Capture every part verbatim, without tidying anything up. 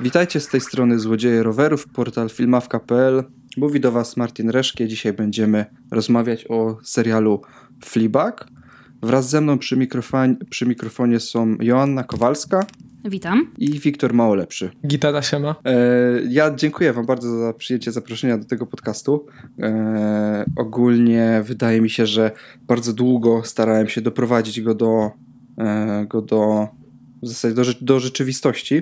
Witajcie, z tej strony Złodzieje Rowerów, portal filmawka kropka p l. Mówi do Was Martin Reszkie. Dzisiaj będziemy rozmawiać o serialu Fleabag. Wraz ze mną przy, mikrofon- przy mikrofonie są Joanna Kowalska. Witam. I Wiktor Małolepszy. Gitara siema. E, ja dziękuję Wam bardzo za przyjęcie zaproszenia do tego podcastu. E, ogólnie wydaje mi się, że bardzo długo starałem się doprowadzić go do, e, go do, w zasadzie do, do rzeczywistości.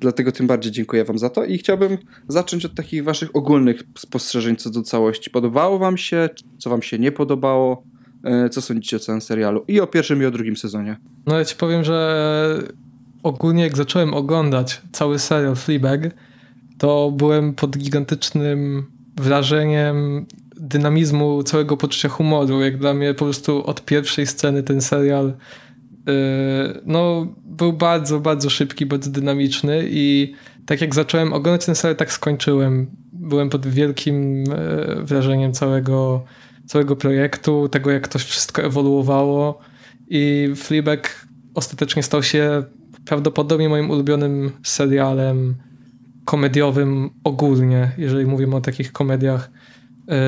Dlatego tym bardziej dziękuję Wam za to i chciałbym zacząć od takich Waszych ogólnych spostrzeżeń co do całości. Podobało Wam się? Co Wam się nie podobało? Co sądzicie o całym serialu? I o pierwszym i o drugim sezonie. No ja Ci powiem, że ogólnie jak zacząłem oglądać cały serial Fleabag, to byłem pod gigantycznym wrażeniem dynamizmu, całego poczucia humoru. Jak dla mnie po prostu od pierwszej sceny ten serial yy, no był bardzo, bardzo szybki, bardzo dynamiczny i tak jak zacząłem oglądać ten serial, tak skończyłem. Byłem pod wielkim yy, wrażeniem całego całego projektu, tego jak to wszystko ewoluowało i Fleabag ostatecznie stał się prawdopodobnie moim ulubionym serialem komediowym ogólnie. Jeżeli mówimy o takich komediach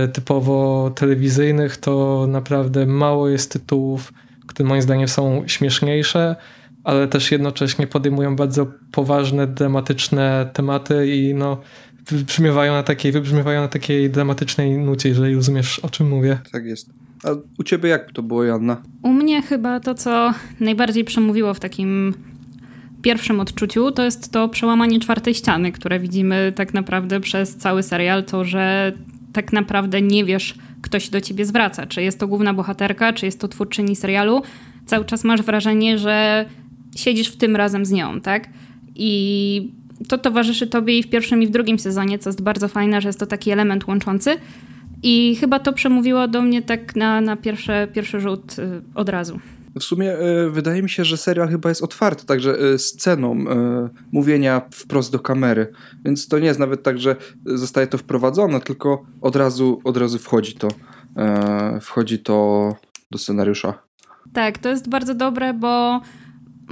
y, typowo telewizyjnych, to naprawdę mało jest tytułów, które moim zdaniem są śmieszniejsze, ale też jednocześnie podejmują bardzo poważne, dramatyczne tematy i no wybrzmiewają na takiej, wybrzmiewają na takiej dramatycznej nucie, jeżeli rozumiesz, o czym mówię. Tak jest. A u ciebie jak to było, Joanna? U mnie chyba to, co najbardziej przemówiło w takim pierwszym odczuciu, to jest to przełamanie czwartej ściany, które widzimy tak naprawdę przez cały serial, to, że tak naprawdę nie wiesz, kto się do ciebie zwraca. Czy jest to główna bohaterka, czy jest to twórczyni serialu. Cały czas masz wrażenie, że siedzisz w tym razem z nią, tak? I to towarzyszy tobie i w pierwszym, i w drugim sezonie, co jest bardzo fajne, że jest to taki element łączący. I chyba to przemówiło do mnie tak na, na pierwsze, pierwszy rzut y, od razu. W sumie y, wydaje mi się, że serial chyba jest otwarty także y, sceną y, mówienia wprost do kamery. Więc to nie jest nawet tak, że zostaje to wprowadzone, tylko od razu, od razu wchodzi to, y, wchodzi to do scenariusza. Tak, to jest bardzo dobre, bo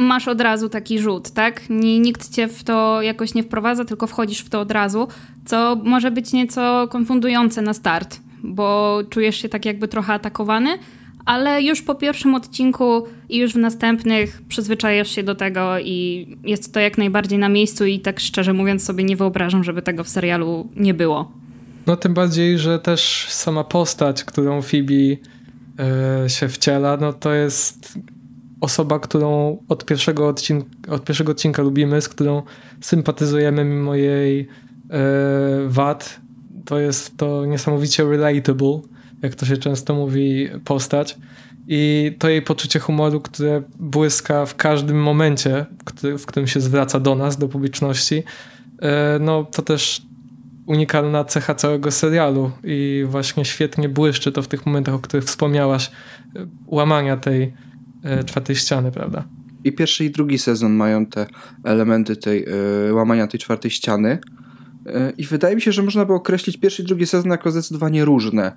masz od razu taki rzut, tak? Nikt cię w to jakoś nie wprowadza, tylko wchodzisz w to od razu, co może być nieco konfundujące na start, bo czujesz się tak jakby trochę atakowany, ale już po pierwszym odcinku i już w następnych przyzwyczajasz się do tego i jest to jak najbardziej na miejscu i tak szczerze mówiąc sobie nie wyobrażam, żeby tego w serialu nie było. No tym bardziej, że też sama postać, którą Phoebe yy, się wciela, no to jest osoba, którą od pierwszego odcinka, od pierwszego odcinka lubimy, z którą sympatyzujemy mimo jej yy, wad. To jest to niesamowicie relatable, jak to się często mówi, postać. I to jej poczucie humoru, które błyska w każdym momencie, który, w którym się zwraca do nas, do publiczności, yy, no to też unikalna cecha całego serialu i właśnie świetnie błyszczy to w tych momentach, o których wspomniałaś, yy, łamania tej czwartej ściany, prawda? I pierwszy i drugi sezon mają te elementy tej, y, łamania tej czwartej ściany y, i wydaje mi się, że można by określić pierwszy i drugi sezon jako zdecydowanie różne.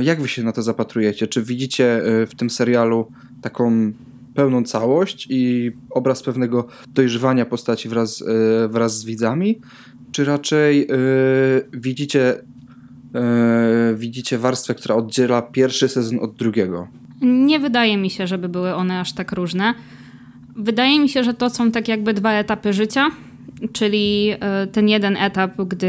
Y, jak wy się na to zapatrujecie? Czy widzicie y, w tym serialu taką pełną całość i obraz pewnego dojrzewania postaci wraz, y, wraz z widzami? Czy raczej y, widzicie, y, widzicie warstwę, która oddziela pierwszy sezon od drugiego? Nie wydaje mi się, żeby były one aż tak różne. Wydaje mi się, że to są tak jakby dwa etapy życia, czyli ten jeden etap, gdy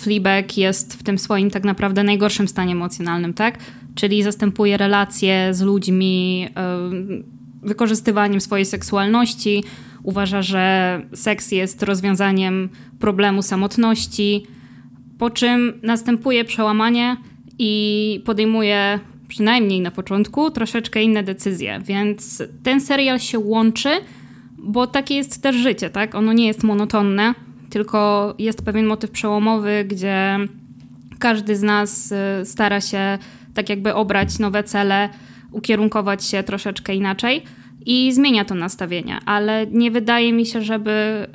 Fleabag jest w tym swoim tak naprawdę najgorszym stanie emocjonalnym, tak? Czyli zastępuje relacje z ludźmi wykorzystywaniem swojej seksualności, uważa, że seks jest rozwiązaniem problemu samotności, po czym następuje przełamanie i podejmuje przynajmniej na początku, troszeczkę inne decyzje, więc ten serial się łączy, bo takie jest też życie, tak? Ono nie jest monotonne, tylko jest pewien motyw przełomowy, gdzie każdy z nas stara się tak jakby obrać nowe cele, ukierunkować się troszeczkę inaczej i zmienia to nastawienie, ale nie wydaje mi się, żeby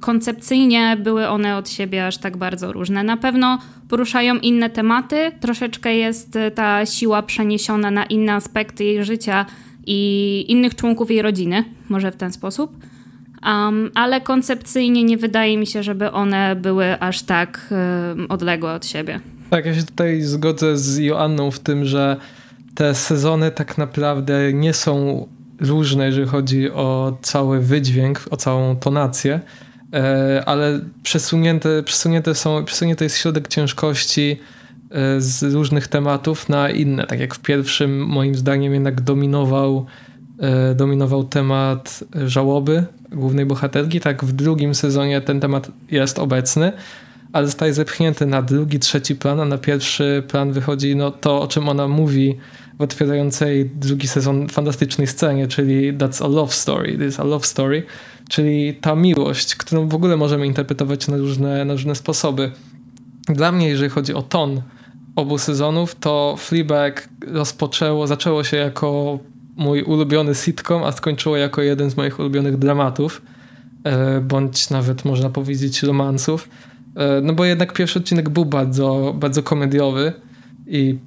koncepcyjnie były one od siebie aż tak bardzo różne. Na pewno poruszają inne tematy, troszeczkę jest ta siła przeniesiona na inne aspekty jej życia i innych członków jej rodziny, może w ten sposób, um, ale koncepcyjnie nie wydaje mi się, żeby one były aż tak um, odległe od siebie. Tak, ja się tutaj zgodzę z Joanną w tym, że te sezony tak naprawdę nie są różne, jeżeli chodzi o cały wydźwięk, o całą tonację, ale przesunięte, przesunięte są, przesunięte jest środek ciężkości z różnych tematów na inne. Tak jak w pierwszym, moim zdaniem, jednak dominował, dominował temat żałoby głównej bohaterki, tak w drugim sezonie ten temat jest obecny, ale zostaje zepchnięty na drugi, trzeci plan, a na pierwszy plan wychodzi no, to, o czym ona mówi w otwierającej drugi sezon fantastycznej scenie, czyli that's a love story, this is a love story, czyli ta miłość, którą w ogóle możemy interpretować na różne, na różne sposoby. Dla mnie, jeżeli chodzi o ton obu sezonów, to Fleabag rozpoczęło, zaczęło się jako mój ulubiony sitcom, a skończyło jako jeden z moich ulubionych dramatów, bądź nawet można powiedzieć romansów. No bo jednak pierwszy odcinek był bardzo, bardzo komediowy i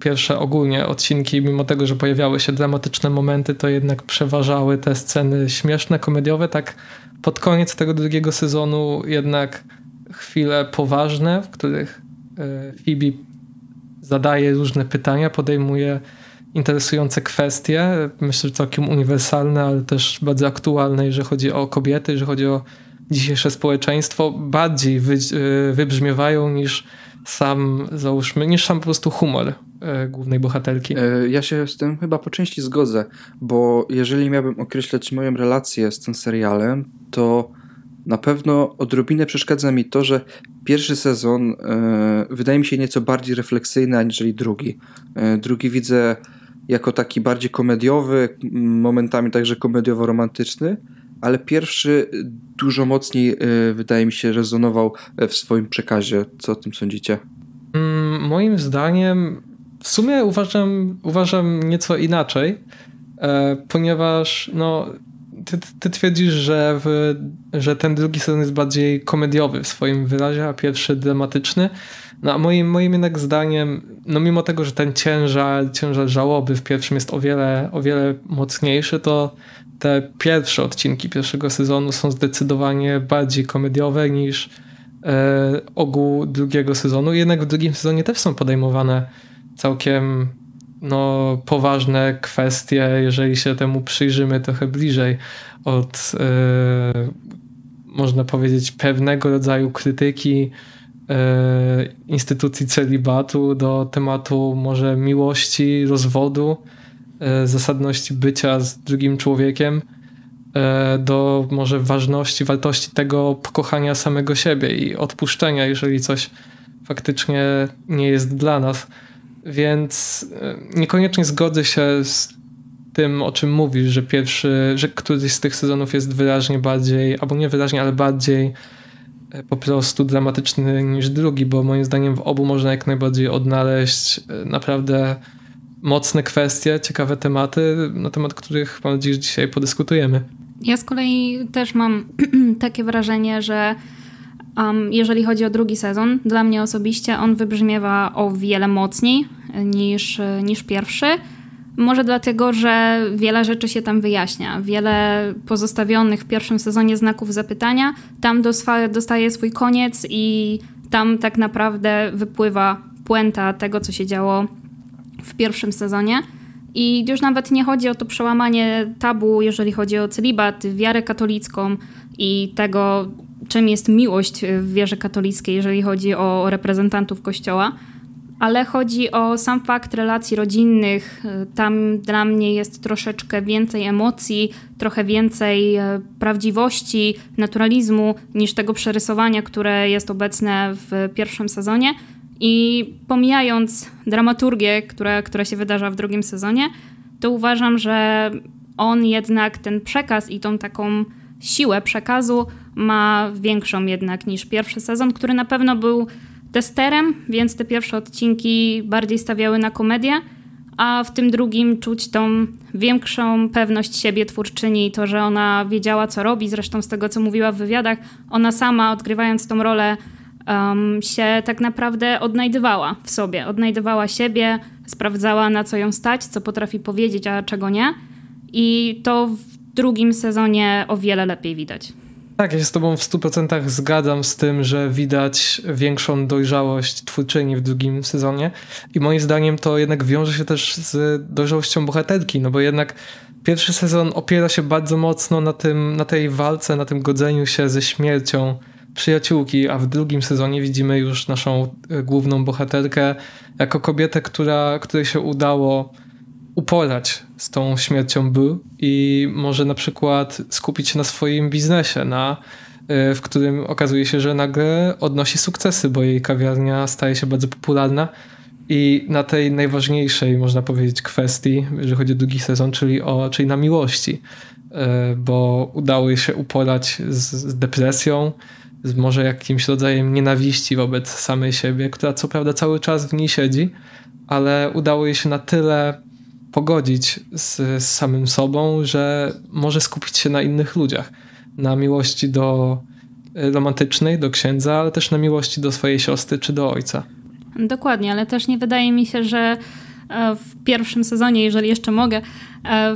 pierwsze ogólnie odcinki, mimo tego, że pojawiały się dramatyczne momenty, to jednak przeważały te sceny śmieszne, komediowe. Tak pod koniec tego drugiego sezonu jednak chwile poważne, w których Phoebe zadaje różne pytania, podejmuje interesujące kwestie, myślę, że całkiem uniwersalne, ale też bardzo aktualne, jeżeli chodzi o kobiety, jeżeli chodzi o dzisiejsze społeczeństwo, bardziej wy, wybrzmiewają niż sam, załóżmy, niż sam po prostu humor głównej bohaterki. Ja się z tym chyba po części zgodzę, bo jeżeli miałbym określać moją relację z tym serialem, to na pewno odrobinę przeszkadza mi to, że pierwszy sezon wydaje mi się nieco bardziej refleksyjny aniżeli drugi. Drugi widzę jako taki bardziej komediowy, momentami także komediowo-romantyczny, ale pierwszy dużo mocniej, wydaje mi się, rezonował w swoim przekazie. Co o tym sądzicie? Mm, moim zdaniem, w sumie uważam, uważam nieco inaczej, e, ponieważ no, ty, ty twierdzisz, że, w, że ten drugi sezon jest bardziej komediowy w swoim wyrazie, a pierwszy dramatyczny. No, a moim, moim jednak zdaniem, no mimo tego, że ten ciężar, ciężar żałoby w pierwszym jest o wiele, o wiele mocniejszy, to te pierwsze odcinki pierwszego sezonu są zdecydowanie bardziej komediowe niż e, ogół drugiego sezonu. Jednak w drugim sezonie też są podejmowane całkiem no, poważne kwestie, jeżeli się temu przyjrzymy trochę bliżej, od e, można powiedzieć pewnego rodzaju krytyki e, instytucji celibatu do tematu może miłości, rozwodu, zasadności bycia z drugim człowiekiem, do może ważności, wartości tego pokochania samego siebie i odpuszczenia, jeżeli coś faktycznie nie jest dla nas. Więc niekoniecznie zgodzę się z tym, o czym mówisz, że pierwszy, że któryś z tych sezonów jest wyraźnie bardziej, albo nie wyraźnie, ale bardziej po prostu dramatyczny niż drugi, bo moim zdaniem w obu można jak najbardziej odnaleźć naprawdę mocne kwestie, ciekawe tematy, na temat których, mam nadzieję, że dzisiaj podyskutujemy. Ja z kolei też mam takie wrażenie, że um, jeżeli chodzi o drugi sezon, dla mnie osobiście on wybrzmiewa o wiele mocniej niż, niż pierwszy. Może dlatego, że wiele rzeczy się tam wyjaśnia. Wiele pozostawionych w pierwszym sezonie znaków zapytania tam dostaje swój koniec i tam tak naprawdę wypływa puenta tego, co się działo w pierwszym sezonie. I już nawet nie chodzi o to przełamanie tabu, jeżeli chodzi o celibat, wiarę katolicką i tego, czym jest miłość w wierze katolickiej, jeżeli chodzi o reprezentantów Kościoła, ale chodzi o sam fakt relacji rodzinnych. Tam dla mnie jest troszeczkę więcej emocji, trochę więcej prawdziwości, naturalizmu niż tego przerysowania, które jest obecne w pierwszym sezonie. I pomijając dramaturgię, która, która się wydarza w drugim sezonie, to uważam, że on jednak ten przekaz i tą taką siłę przekazu ma większą jednak niż pierwszy sezon, który na pewno był testerem, więc te pierwsze odcinki bardziej stawiały na komedię, a w tym drugim czuć tą większą pewność siebie twórczyni i to, że ona wiedziała, co robi. Zresztą z tego, co mówiła w wywiadach, ona sama, odgrywając tą rolę, Um, się tak naprawdę odnajdywała w sobie, odnajdywała siebie, sprawdzała, na co ją stać, co potrafi powiedzieć, a czego nie. I to w drugim sezonie o wiele lepiej widać. Tak, ja się z tobą w stu procentach zgadzam z tym, że widać większą dojrzałość twórczyni w drugim sezonie i moim zdaniem to jednak wiąże się też z dojrzałością bohaterki, no bo jednak pierwszy sezon opiera się bardzo mocno na tym, na tej walce, na tym godzeniu się ze śmiercią przyjaciółki, a w drugim sezonie widzimy już naszą główną bohaterkę jako kobietę, która, której się udało uporać z tą śmiercią był i może na przykład skupić się na swoim biznesie, na, w którym okazuje się, że nagle odnosi sukcesy, bo jej kawiarnia staje się bardzo popularna i na tej najważniejszej, można powiedzieć, kwestii, jeżeli chodzi o drugi sezon, czyli, o, czyli na miłości, bo udało jej się uporać z, z depresją, z może jakimś rodzajem nienawiści wobec samej siebie, która co prawda cały czas w niej siedzi, ale udało jej się na tyle pogodzić z, z samym sobą, że może skupić się na innych ludziach. Na miłości do romantycznej, do księdza, ale też na miłości do swojej siostry czy do ojca. Dokładnie, ale też nie wydaje mi się, że w pierwszym sezonie, jeżeli jeszcze mogę,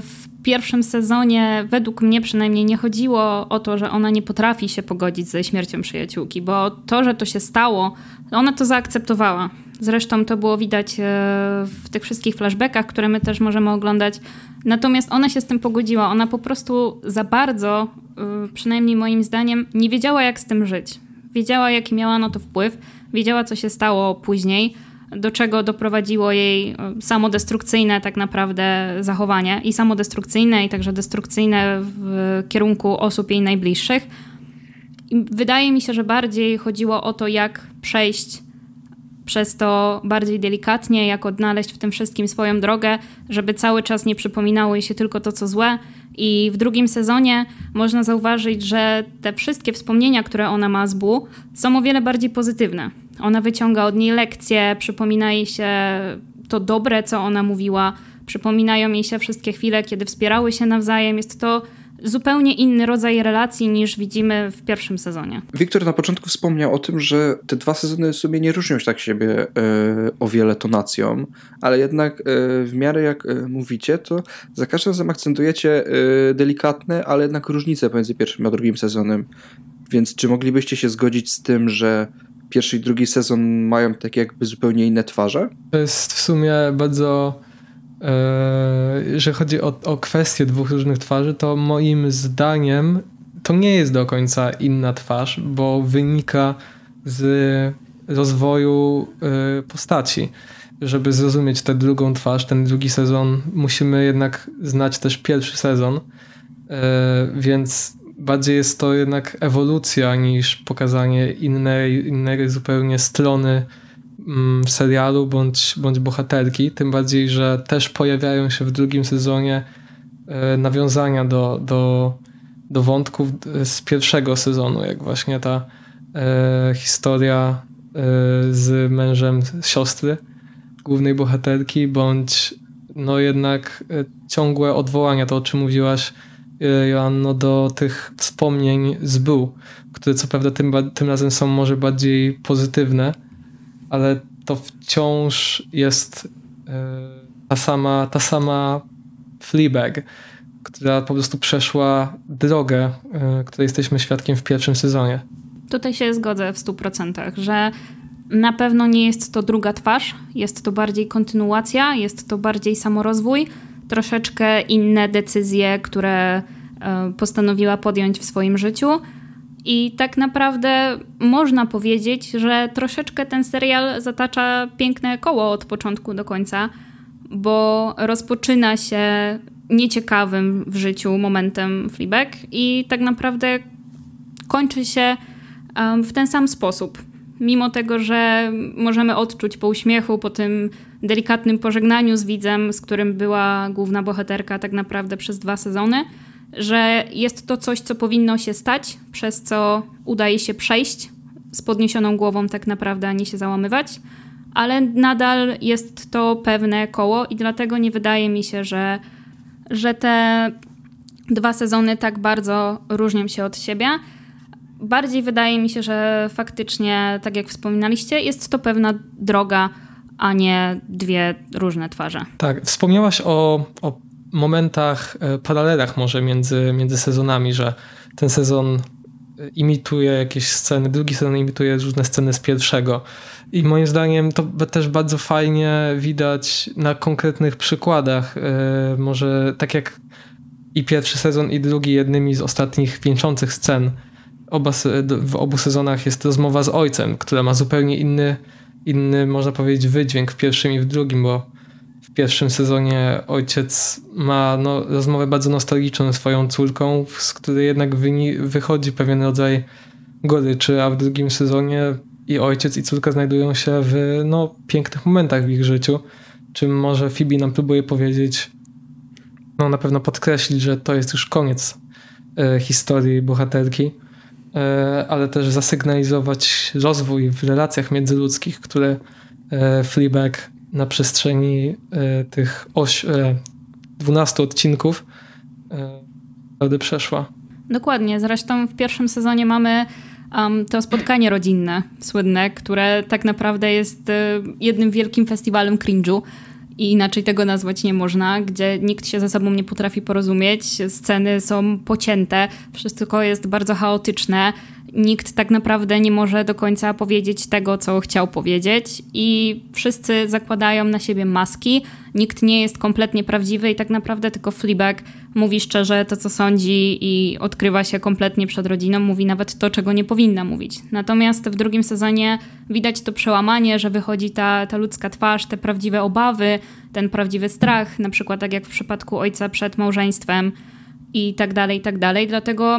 w pierwszym sezonie według mnie przynajmniej nie chodziło o to, że ona nie potrafi się pogodzić ze śmiercią przyjaciółki, bo to, że to się stało, ona to zaakceptowała. Zresztą to było widać w tych wszystkich flashbackach, które my też możemy oglądać. Natomiast ona się z tym pogodziła. Ona po prostu za bardzo, przynajmniej moim zdaniem, nie wiedziała, jak z tym żyć. Wiedziała, jaki miała na to wpływ. Wiedziała, co się stało później, do czego doprowadziło jej samodestrukcyjne tak naprawdę zachowanie. I samodestrukcyjne, i także destrukcyjne w kierunku osób jej najbliższych. I wydaje mi się, że bardziej chodziło o to, jak przejść przez to bardziej delikatnie, jak odnaleźć w tym wszystkim swoją drogę, żeby cały czas nie przypominało jej się tylko to, co złe. I w drugim sezonie można zauważyć, że te wszystkie wspomnienia, które ona ma z Boo, są o wiele bardziej pozytywne. Ona wyciąga od niej lekcje, przypomina jej się to dobre, co ona mówiła, przypominają jej się wszystkie chwile, kiedy wspierały się nawzajem. Jest to zupełnie inny rodzaj relacji niż widzimy w pierwszym sezonie. Wiktor na początku wspomniał o tym, że te dwa sezony w sumie nie różnią się tak siebie y, o wiele tonacją, ale jednak y, w miarę jak y, mówicie, to za każdym razem akcentujecie y, delikatne, ale jednak różnice pomiędzy pierwszym a drugim sezonem. Więc czy moglibyście się zgodzić z tym, że pierwszy i drugi sezon mają takie jakby zupełnie inne twarze? To jest w sumie bardzo... Jeżeli chodzi o, o kwestię dwóch różnych twarzy, to moim zdaniem to nie jest do końca inna twarz, bo wynika z rozwoju postaci. Żeby zrozumieć tę drugą twarz, ten drugi sezon, musimy jednak znać też pierwszy sezon, więc bardziej jest to jednak ewolucja niż pokazanie innej, innej zupełnie strony serialu bądź, bądź bohaterki, tym bardziej, że też pojawiają się w drugim sezonie nawiązania do, do, do wątków z pierwszego sezonu, jak właśnie ta e, historia e, z mężem siostry głównej bohaterki, bądź no jednak ciągłe odwołania, to o czym mówiłaś, Joanno, do tych wspomnień z Boo, które co prawda tym, tym razem są może bardziej pozytywne, ale to wciąż jest ta sama, ta sama Fleabag, która po prostu przeszła drogę, której jesteśmy świadkiem w pierwszym sezonie. Tutaj się zgodzę w stu procentach, że na pewno nie jest to druga twarz, jest to bardziej kontynuacja, jest to bardziej samorozwój, troszeczkę inne decyzje, które postanowiła podjąć w swoim życiu. I tak naprawdę można powiedzieć, że troszeczkę ten serial zatacza piękne koło od początku do końca, bo rozpoczyna się nieciekawym w życiu momentem Fleabag i tak naprawdę kończy się w ten sam sposób. Mimo tego, że możemy odczuć po uśmiechu, po tym delikatnym pożegnaniu z widzem, z którym była główna bohaterka tak naprawdę przez dwa sezony, że jest to coś, co powinno się stać, przez co udaje się przejść z podniesioną głową tak naprawdę, a nie się załamywać, ale nadal jest to pewne koło i dlatego nie wydaje mi się, że, że te dwa sezony tak bardzo różnią się od siebie. Bardziej wydaje mi się, że faktycznie, tak jak wspominaliście, jest to pewna droga, a nie dwie różne twarze. Tak, wspomniałaś o, o momentach, paralelach może między, między sezonami, że ten sezon imituje jakieś sceny, drugi sezon imituje różne sceny z pierwszego. I moim zdaniem to też bardzo fajnie widać na konkretnych przykładach. Może tak jak i pierwszy sezon, i drugi jednymi z ostatnich pięczących scen Oba, w obu sezonach jest rozmowa z ojcem, która ma zupełnie inny, inny, można powiedzieć, wydźwięk w pierwszym i w drugim, bo w pierwszym sezonie ojciec ma no, rozmowę bardzo nostalgiczną ze swoją córką, z której jednak wyni- wychodzi pewien rodzaj goryczy, a w drugim sezonie i ojciec, i córka znajdują się w no, pięknych momentach w ich życiu, czym może Phoebe nam próbuje powiedzieć, no na pewno podkreślić, że to jest już koniec y, historii bohaterki, ale też zasygnalizować rozwój w relacjach międzyludzkich, które Fleabag na przestrzeni tych dwunastu odcinków wtedy przeszła. Dokładnie. Zresztą w pierwszym sezonie mamy um, to spotkanie rodzinne słynne, które tak naprawdę jest jednym wielkim festiwalem cringe'u i inaczej tego nazwać nie można, gdzie nikt się ze sobą nie potrafi porozumieć, sceny są pocięte, wszystko jest bardzo chaotyczne, nikt tak naprawdę nie może do końca powiedzieć tego, co chciał powiedzieć i wszyscy zakładają na siebie maski, nikt nie jest kompletnie prawdziwy i tak naprawdę tylko Fleabag mówi szczerze to, co sądzi i odkrywa się kompletnie przed rodziną, mówi nawet to, czego nie powinna mówić. Natomiast w drugim sezonie widać to przełamanie, że wychodzi ta, ta ludzka twarz, te prawdziwe obawy, ten prawdziwy strach, na przykład tak jak w przypadku ojca przed małżeństwem i tak dalej, i tak dalej. Dlatego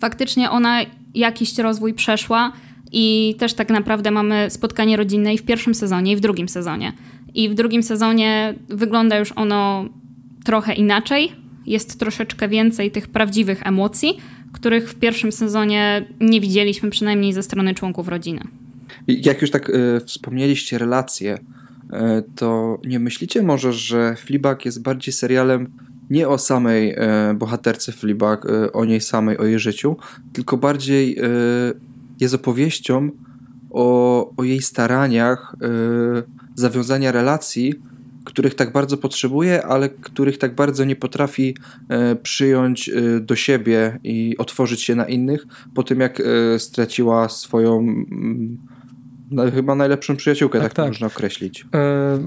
faktycznie ona jakiś rozwój przeszła i też tak naprawdę mamy spotkanie rodzinne i w pierwszym sezonie, i w drugim sezonie. I w drugim sezonie wygląda już ono trochę inaczej, jest troszeczkę więcej tych prawdziwych emocji, których w pierwszym sezonie nie widzieliśmy, przynajmniej ze strony członków rodziny. Jak już tak y, wspomnieliście relacje, y, to nie myślicie może, że Fleabag jest bardziej serialem nie o samej y, bohaterce Fleabag, y, o niej samej, o jej życiu, tylko bardziej y, jest opowieścią o, o jej staraniach y, zawiązania relacji, których tak bardzo potrzebuje, ale których tak bardzo nie potrafi e, przyjąć e, do siebie i otworzyć się na innych po tym, jak e, straciła swoją m, no, chyba najlepszą przyjaciółkę, tak, tak, tak. Można określić. E,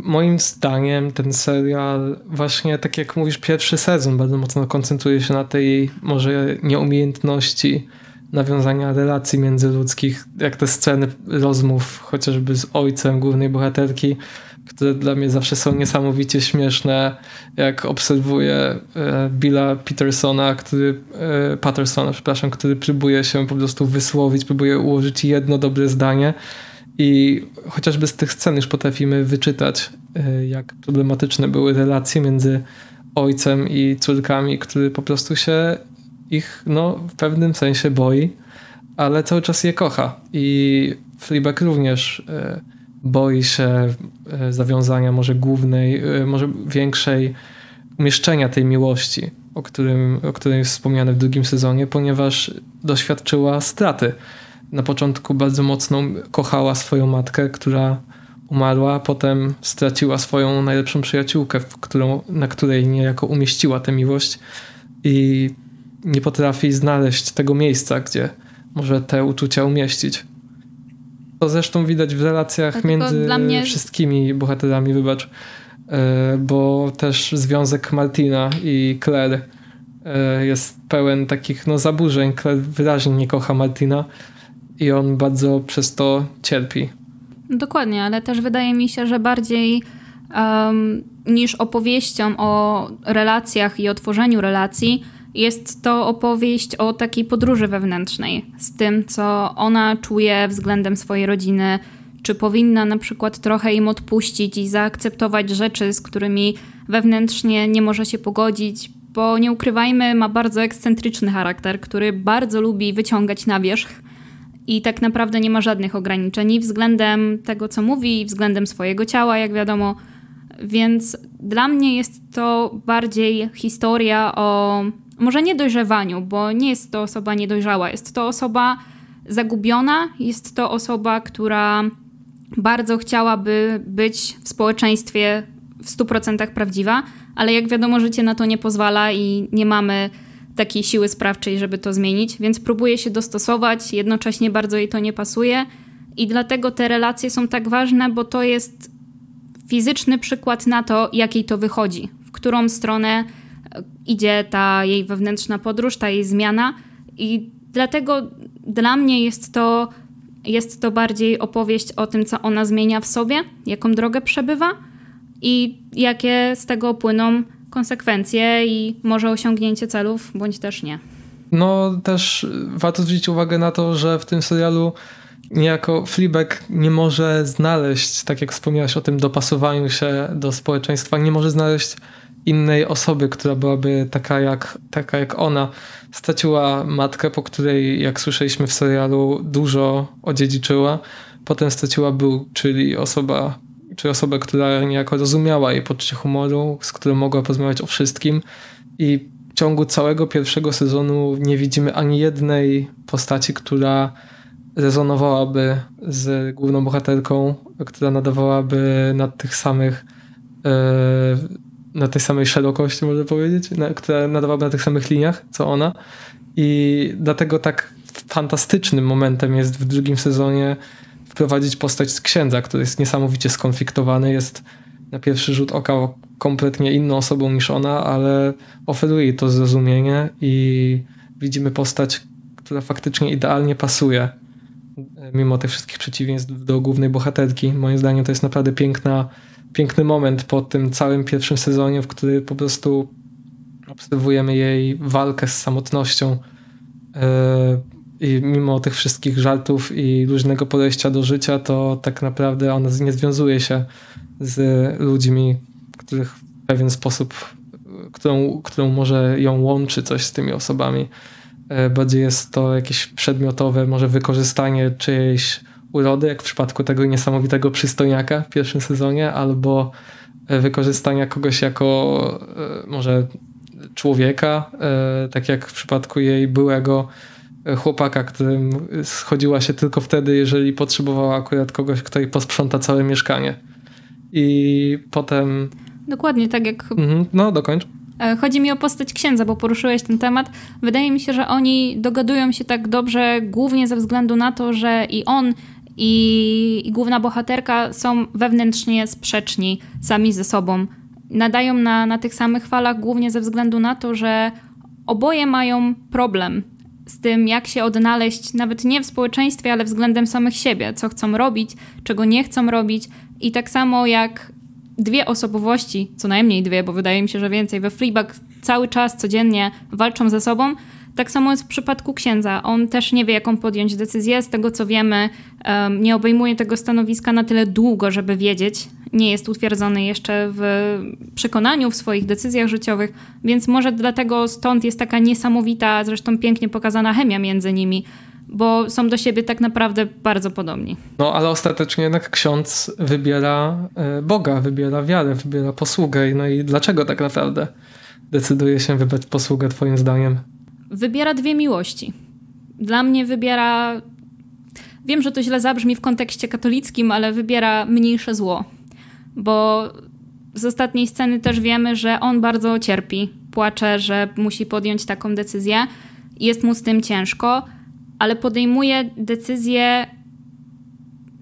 moim zdaniem ten serial właśnie, tak jak mówisz, pierwszy sezon bardzo mocno koncentruje się na tej może nieumiejętności nawiązania relacji międzyludzkich, jak te sceny rozmów chociażby z ojcem głównej bohaterki, które dla mnie zawsze są niesamowicie śmieszne, jak obserwuję Billa Patersona, który, Patersona, przepraszam, który próbuje się po prostu wysłowić, próbuje ułożyć jedno dobre zdanie i chociażby z tych scen już potrafimy wyczytać, jak problematyczne były relacje między ojcem i córkami, który po prostu się ich no, w pewnym sensie boi, ale cały czas je kocha. I Fleabag również boi się zawiązania może głównej, może większej, umieszczenia tej miłości, o którym, o której jest wspomniane w drugim sezonie, ponieważ doświadczyła straty. Na początku bardzo mocno kochała swoją matkę, która umarła, potem straciła swoją najlepszą przyjaciółkę, którą, na której niejako umieściła tę miłość i nie potrafi znaleźć tego miejsca, gdzie może te uczucia umieścić. To zresztą widać w relacjach tak, między mnie... wszystkimi bohaterami, wybacz, bo też związek Martina i Claire jest pełen takich no, zaburzeń. Claire wyraźnie nie kocha Martina i on bardzo przez to cierpi. Dokładnie, ale też wydaje mi się, że bardziej um, niż opowieścią o relacjach i o tworzeniu relacji, jest to opowieść o takiej podróży wewnętrznej z tym, co ona czuje względem swojej rodziny, czy powinna na przykład trochę im odpuścić i zaakceptować rzeczy, z którymi wewnętrznie nie może się pogodzić, bo nie ukrywajmy, ma bardzo ekscentryczny charakter, który bardzo lubi wyciągać na wierzch i tak naprawdę nie ma żadnych ograniczeń i względem tego, co mówi, i względem swojego ciała, jak wiadomo. Więc dla mnie jest to bardziej historia o... może niedojrzewaniu, bo nie jest to osoba niedojrzała, jest to osoba zagubiona, jest to osoba, która bardzo chciałaby być w społeczeństwie w stu procentach prawdziwa, ale jak wiadomo, życie na to nie pozwala i nie mamy takiej siły sprawczej, żeby to zmienić, więc próbuję się dostosować, jednocześnie bardzo jej to nie pasuje i dlatego te relacje są tak ważne, bo to jest fizyczny przykład na to, jak jej to wychodzi, w którą stronę idzie ta jej wewnętrzna podróż, ta jej zmiana i dlatego dla mnie jest to, jest to bardziej opowieść o tym, co ona zmienia w sobie, jaką drogę przebywa i jakie z tego płyną konsekwencje i może osiągnięcie celów, bądź też nie. No też warto zwrócić uwagę na to, że w tym serialu niejako Fleabag nie może znaleźć, tak jak wspomniałaś o tym dopasowaniu się do społeczeństwa, nie może znaleźć innej osoby, która byłaby taka jak, taka jak ona. Straciła matkę, po której, jak słyszeliśmy w serialu, dużo odziedziczyła. Potem straciła był, czyli osoba, czyli osobę, która niejako rozumiała jej poczucie humoru, z którą mogła porozmawiać o wszystkim. I w ciągu całego pierwszego sezonu nie widzimy ani jednej postaci, która rezonowałaby z główną bohaterką, która nadawałaby na tych samych yy, na tej samej szerokości, można powiedzieć, na, która nadawałaby na tych samych liniach, co ona. I dlatego tak fantastycznym momentem jest w drugim sezonie wprowadzić postać z księdza, który jest niesamowicie skonfliktowany, jest na pierwszy rzut oka kompletnie inną osobą niż ona, ale oferuje jej to zrozumienie i widzimy postać, która faktycznie idealnie pasuje, mimo tych wszystkich przeciwieństw, do głównej bohaterki. Moim zdaniem to jest naprawdę piękna Piękny moment po tym całym pierwszym sezonie, w którym po prostu obserwujemy jej walkę z samotnością i mimo tych wszystkich żartów i luźnego podejścia do życia, to tak naprawdę ona nie związuje się z ludźmi, których w pewien sposób, którą, którą może ją łączy coś z tymi osobami. Bardziej jest to jakieś przedmiotowe, może wykorzystanie czyjejś urody, jak w przypadku tego niesamowitego przystojniaka w pierwszym sezonie, albo wykorzystania kogoś jako może człowieka, tak jak w przypadku jej byłego chłopaka, którym schodziła się tylko wtedy, jeżeli potrzebowała akurat kogoś, kto jej posprząta całe mieszkanie. I potem... Dokładnie, tak jak... Mhm, no, dokończ. Chodzi mi o postać księdza, bo poruszyłeś ten temat. Wydaje mi się, że oni dogadują się tak dobrze głównie ze względu na to, że i on... I, i główna bohaterka są wewnętrznie sprzeczni sami ze sobą. Nadają na, na tych samych falach głównie ze względu na to, że oboje mają problem z tym, jak się odnaleźć, nawet nie w społeczeństwie, ale względem samych siebie, co chcą robić, czego nie chcą robić. I tak samo jak dwie osobowości, co najmniej dwie, bo wydaje mi się, że więcej, we Fleabag cały czas, codziennie walczą ze sobą, tak samo jest w przypadku księdza. On też nie wie, jaką podjąć decyzję. Z tego, co wiemy, nie obejmuje tego stanowiska na tyle długo, żeby wiedzieć. Nie jest utwierdzony jeszcze w przekonaniu, w swoich decyzjach życiowych, więc może dlatego stąd jest taka niesamowita, zresztą pięknie pokazana chemia między nimi, bo są do siebie tak naprawdę bardzo podobni. No, ale ostatecznie jednak ksiądz wybiera Boga, wybiera wiarę, wybiera posługę. No i dlaczego tak naprawdę decyduje się wybrać posługę, twoim zdaniem? Wybiera dwie miłości. Dla mnie wybiera... Wiem, że to źle zabrzmi w kontekście katolickim, ale wybiera mniejsze zło. Bo z ostatniej sceny też wiemy, że on bardzo cierpi. Płacze, że musi podjąć taką decyzję. Jest mu z tym ciężko, ale podejmuje decyzję,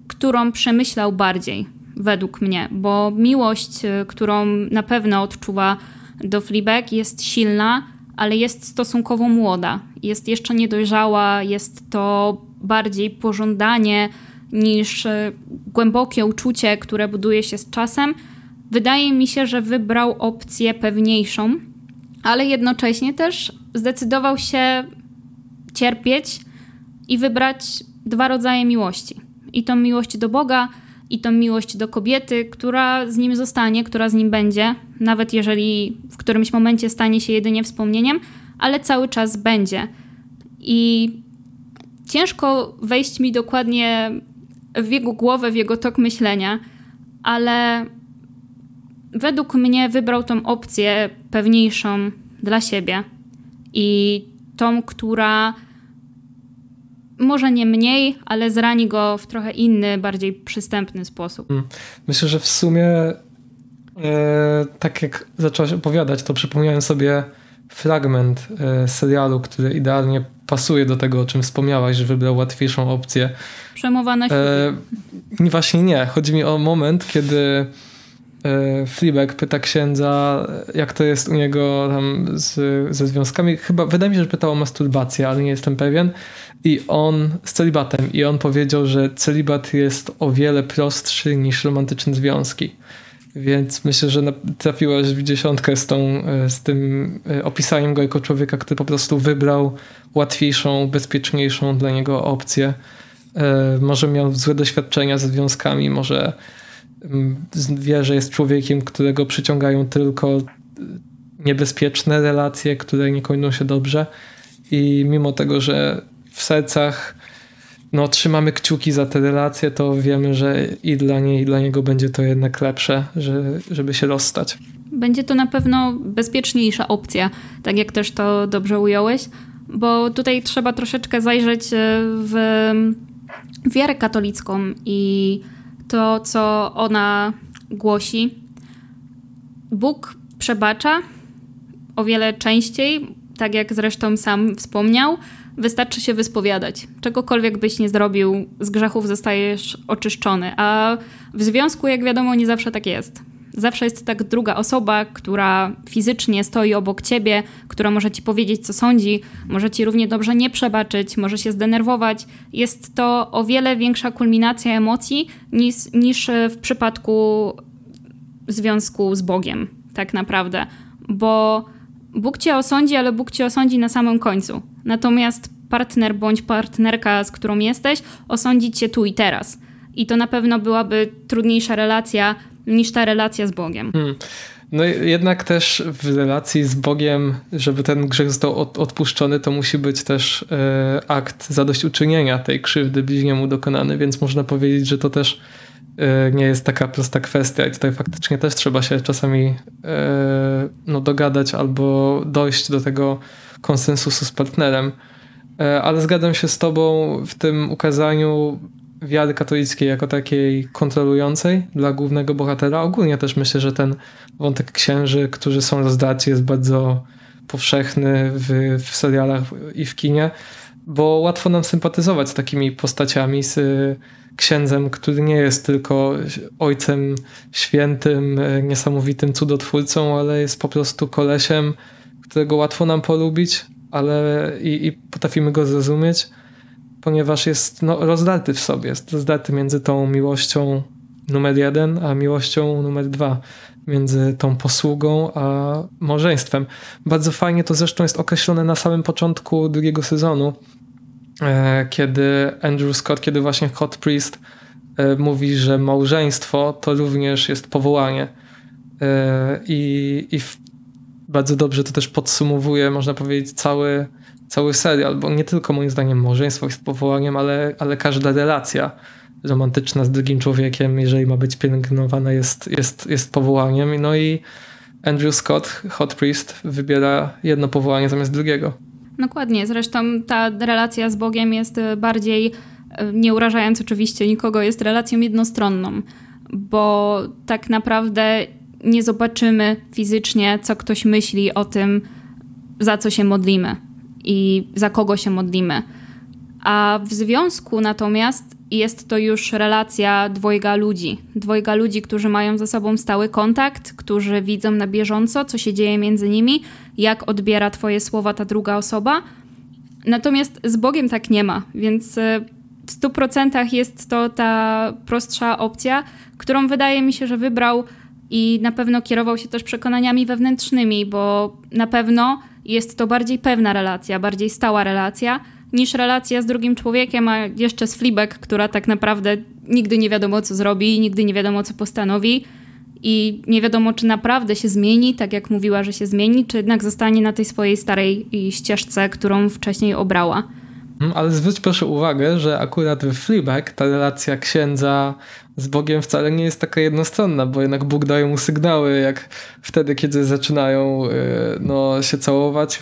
którą przemyślał bardziej, według mnie. Bo miłość, którą na pewno odczuwa do Fleabag, jest silna, ale jest stosunkowo młoda, jest jeszcze niedojrzała, jest to bardziej pożądanie niż głębokie uczucie, które buduje się z czasem. Wydaje mi się, że wybrał opcję pewniejszą, ale jednocześnie też zdecydował się cierpieć i wybrać dwa rodzaje miłości. I tą miłość do Boga, i tą miłość do kobiety, która z nim zostanie, która z nim będzie, nawet jeżeli w którymś momencie stanie się jedynie wspomnieniem, ale cały czas będzie. I ciężko wejść mi dokładnie w jego głowę, w jego tok myślenia, ale według mnie wybrał tą opcję pewniejszą dla siebie i tą, która... może nie mniej, ale zrani go w trochę inny, bardziej przystępny sposób. Myślę, że w sumie tak jak zaczęłaś opowiadać, to przypomniałem sobie fragment serialu, który idealnie pasuje do tego, o czym wspomniałaś, że wybrał łatwiejszą opcję. Przemowa na siłę. Właśnie nie. Chodzi mi o moment, kiedy Fleabag pyta księdza, jak to jest u niego tam z, ze związkami. Chyba, wydaje mi się, że pytał o masturbację, ale nie jestem pewien. I on z celibatem. I on powiedział, że celibat jest o wiele prostszy niż romantyczne związki. Więc myślę, że trafiłaś w dziesiątkę z, tą, z tym opisaniem go jako człowieka, który po prostu wybrał łatwiejszą, bezpieczniejszą dla niego opcję. Może miał złe doświadczenia ze związkami, może wie, że jest człowiekiem, którego przyciągają tylko niebezpieczne relacje, które nie kończą się dobrze. I mimo tego, że w sercach no, trzymamy kciuki za te relacje, to wiemy, że i dla niej, i dla niego będzie to jednak lepsze, że, żeby się rozstać. Będzie to na pewno bezpieczniejsza opcja, tak jak też to dobrze ująłeś, bo tutaj trzeba troszeczkę zajrzeć w wiarę katolicką i to, co ona głosi. Bóg przebacza o wiele częściej, tak jak zresztą sam wspomniał. Wystarczy się wyspowiadać. Czegokolwiek byś nie zrobił, z grzechów zostajesz oczyszczony. A w związku, jak wiadomo, nie zawsze tak jest. Zawsze jest tak druga osoba, która fizycznie stoi obok ciebie, która może ci powiedzieć, co sądzi, może ci równie dobrze nie przebaczyć, może się zdenerwować. Jest to o wiele większa kulminacja emocji niż, niż w przypadku związku z Bogiem, tak naprawdę. Bo Bóg cię osądzi, ale Bóg cię osądzi na samym końcu. Natomiast partner bądź partnerka, z którą jesteś, osądzi cię tu i teraz. I to na pewno byłaby trudniejsza relacja niż ta relacja z Bogiem. Hmm. No jednak też w relacji z Bogiem, żeby ten grzech został od, odpuszczony, to musi być też e, akt zadośćuczynienia tej krzywdy bliźniemu dokonany, więc można powiedzieć, że to też e, nie jest taka prosta kwestia i tutaj faktycznie też trzeba się czasami e, no, dogadać albo dojść do tego konsensusu z partnerem. E, ale zgadzam się z tobą w tym ukazaniu wiary katolickiej jako takiej kontrolującej dla głównego bohatera. Ogólnie też myślę, że ten wątek księży, którzy są rozdarci, jest bardzo powszechny w, w serialach i w kinie, bo łatwo nam sympatyzować z takimi postaciami, z księdzem, który nie jest tylko ojcem świętym, niesamowitym cudotwórcą, ale jest po prostu kolesiem, którego łatwo nam polubić, ale i, i potrafimy go zrozumieć, ponieważ jest no, rozdarty w sobie, jest rozdarty między tą miłością numer jeden, a miłością numer dwa, między tą posługą a małżeństwem. Bardzo fajnie to zresztą jest określone na samym początku drugiego sezonu, kiedy Andrew Scott, kiedy właśnie Hot Priest mówi, że małżeństwo to również jest powołanie. I, i bardzo dobrze to też podsumowuje, można powiedzieć, cały cały serial, bo nie tylko moim zdaniem małżeństwo jest powołaniem, ale, ale każda relacja romantyczna z drugim człowiekiem, jeżeli ma być pielęgnowana, jest, jest, jest powołaniem. No i Andrew Scott, Hot Priest, wybiera jedno powołanie zamiast drugiego. Dokładnie, zresztą ta relacja z Bogiem jest bardziej, nie urażając oczywiście nikogo, jest relacją jednostronną, bo tak naprawdę nie zobaczymy fizycznie, co ktoś myśli o tym, za co się modlimy i za kogo się modlimy. A w związku natomiast jest to już relacja dwojga ludzi. Dwojga ludzi, którzy mają ze sobą stały kontakt, którzy widzą na bieżąco, co się dzieje między nimi, jak odbiera twoje słowa ta druga osoba. Natomiast z Bogiem tak nie ma, więc w stu procentach jest to ta prostsza opcja, którą wydaje mi się, że wybrał i na pewno kierował się też przekonaniami wewnętrznymi, bo na pewno jest to bardziej pewna relacja, bardziej stała relacja niż relacja z drugim człowiekiem, a jeszcze z Fleabag, która tak naprawdę nigdy nie wiadomo, co zrobi, nigdy nie wiadomo, co postanowi i nie wiadomo, czy naprawdę się zmieni, tak jak mówiła, że się zmieni, czy jednak zostanie na tej swojej starej ścieżce, którą wcześniej obrała. Ale zwróć proszę uwagę, że akurat w Fleabag ta relacja księdza z Bogiem wcale nie jest taka jednostronna, bo jednak Bóg daje mu sygnały, jak wtedy, kiedy zaczynają no, się całować.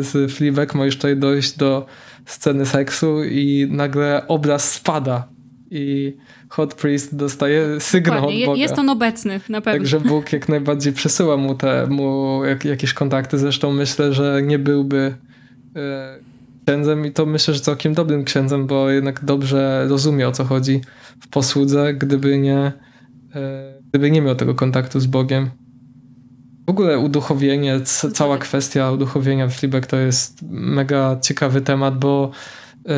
Z Fleabag ma już tutaj dojść do sceny seksu i nagle obraz spada i Hot Priest dostaje sygnał Dokładnie. od Boga. Jest on obecny, na pewno. Także Bóg jak najbardziej przesyła mu, te, mu jakieś kontakty. Zresztą myślę, że nie byłby księdzem i to myślę, że całkiem dobrym księdzem, bo jednak dobrze rozumie, o co chodzi w posłudze, gdyby nie, gdyby nie miał tego kontaktu z Bogiem. W ogóle uduchowienie, cała kwestia uduchowienia w Fleabag to jest mega ciekawy temat, bo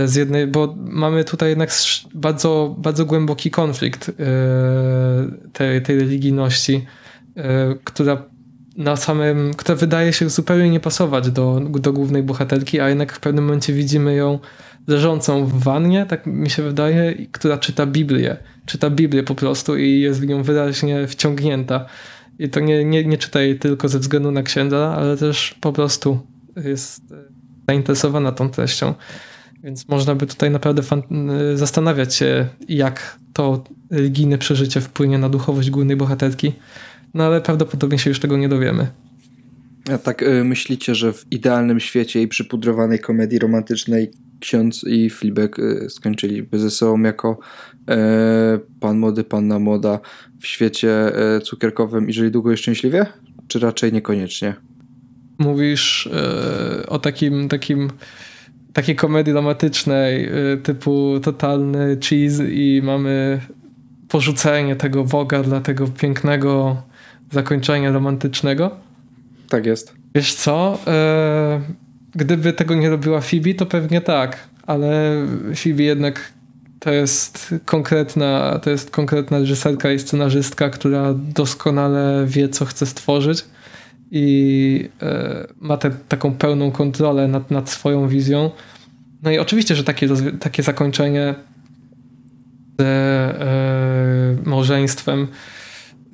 z jednej, bo mamy tutaj jednak bardzo, bardzo głęboki konflikt tej, tej religijności, która na samym, która wydaje się zupełnie nie pasować do, do głównej bohaterki, a jednak w pewnym momencie widzimy ją leżącą w wannie, tak mi się wydaje, która czyta Biblię. Czyta Biblię po prostu i jest w nią wyraźnie wciągnięta. I to nie, nie, nie czyta jej tylko ze względu na księdza, ale też po prostu jest zainteresowana tą treścią. Więc można by tutaj naprawdę fan- zastanawiać się, jak to religijne przeżycie wpłynie na duchowość głównej bohaterki. No ale prawdopodobnie się już tego nie dowiemy. A tak y, myślicie, że w idealnym świecie i przypudrowanej komedii romantycznej ksiądz i Fleabag y, skończyliby ze sobą jako y, pan młody, panna młoda w świecie y, cukierkowym i żyli długo i szczęśliwie? Czy raczej niekoniecznie? Mówisz y, o takim takim takiej komedii dramatycznej y, typu totalny cheese i mamy porzucenie tego Boga dla tego pięknego zakończenia romantycznego? Tak jest. Wiesz co? Gdyby tego nie robiła Phoebe, to pewnie tak, ale Phoebe jednak to jest konkretna, to jest konkretna reżyserka i scenarzystka, która doskonale wie, co chce stworzyć i ma te, taką pełną kontrolę nad, nad swoją wizją. No i oczywiście, że takie, takie zakończenie z e, małżeństwem